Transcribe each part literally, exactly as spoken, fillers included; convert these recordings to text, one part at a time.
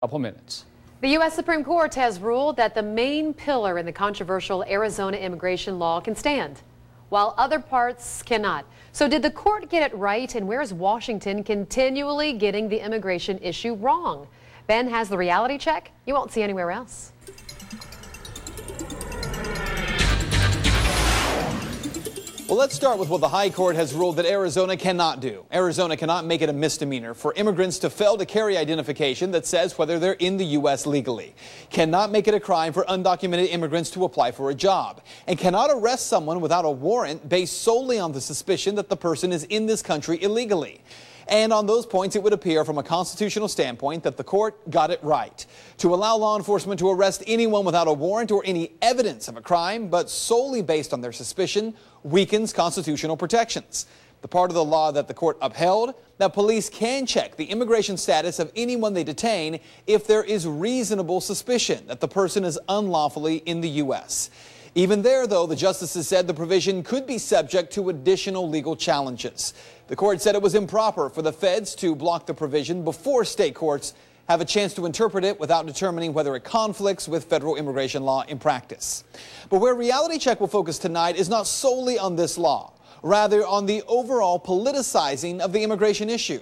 Couple minutes. The U S Supreme Court has ruled that the main pillar in the controversial Arizona immigration law can stand, while other parts cannot. So did the court get it right, and where is Washington continually getting the immigration issue wrong? Ben has the reality check you won't see anywhere else. Well, let's start with what the High Court has ruled that Arizona cannot do. Arizona cannot make it a misdemeanor for immigrants to fail to carry identification that says whether they're in the U S legally. Cannot make it a crime for undocumented immigrants to apply for a job. And cannot arrest someone without a warrant based solely on the suspicion that the person is in this country illegally. And on those points, it would appear from a constitutional standpoint that the court got it right. To allow law enforcement to arrest anyone without a warrant or any evidence of a crime, but solely based on their suspicion, weakens constitutional protections. The part of the law that the court upheld, that police can check the immigration status of anyone they detain if there is reasonable suspicion that the person is unlawfully in the U S Even there, though, the justices said the provision could be subject to additional legal challenges. The court said it was improper for the feds to block the provision before state courts have a chance to interpret it without determining whether it conflicts with federal immigration law in practice. But where Reality Check will focus tonight is not solely on this law, rather on the overall politicizing of the immigration issue.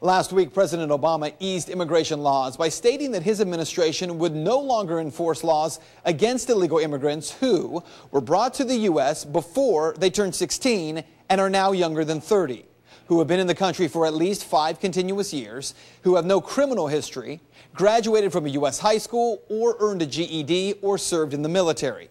Last week, President Obama eased immigration laws by stating that his administration would no longer enforce laws against illegal immigrants who were brought to the U S before they turned sixteen and are now younger than thirty, who have been in the country for at least five continuous years, who have no criminal history, graduated from a U S high school, or earned a G E D, or served in the military.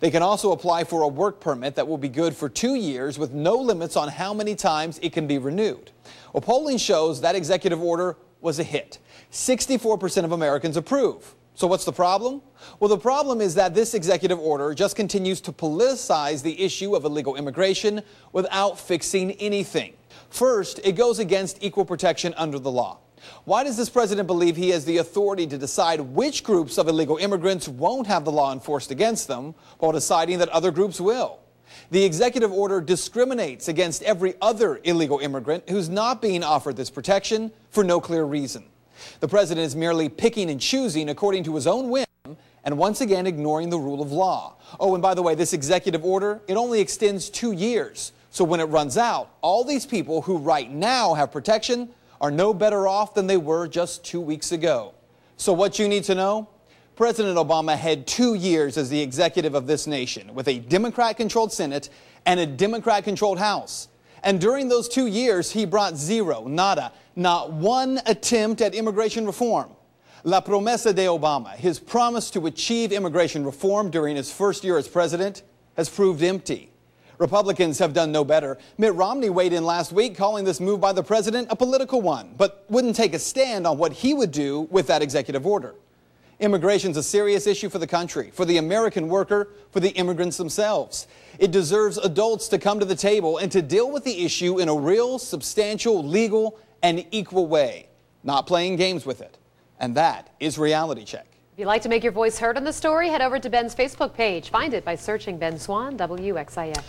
They can also apply for a work permit that will be good for two years with no limits on how many times it can be renewed. Well, polling shows that executive order was a hit. sixty-four percent of Americans approve. So what's the problem? Well, the problem is that this executive order just continues to politicize the issue of illegal immigration without fixing anything. First, it goes against equal protection under the law. Why does this president believe he has the authority to decide which groups of illegal immigrants won't have the law enforced against them, while deciding that other groups will? The executive order discriminates against every other illegal immigrant who's not being offered this protection for no clear reason. The president is merely picking and choosing according to his own whim, and once again ignoring the rule of law. Oh, and by the way, this executive order, it only extends two years. So when it runs out, all these people who right now have protection are no better off than they were just two weeks ago. So what you need to know? President Obama had two years as the executive of this nation with a Democrat-controlled Senate and a Democrat-controlled House. And during those two years, he brought zero, nada, not one attempt at immigration reform. La promesa de Obama, his promise to achieve immigration reform during his first year as president, has proved empty. Republicans have done no better. Mitt Romney weighed in last week, calling this move by the president a political one, but wouldn't take a stand on what he would do with that executive order. Immigration's a serious issue for the country, for the American worker, for the immigrants themselves. It deserves adults to come to the table and to deal with the issue in a real, substantial, legal, and equal way, not playing games with it. And that is Reality Check. If you'd like to make your voice heard on the story, head over to Ben's Facebook page. Find it by searching Ben Swan, W X I X.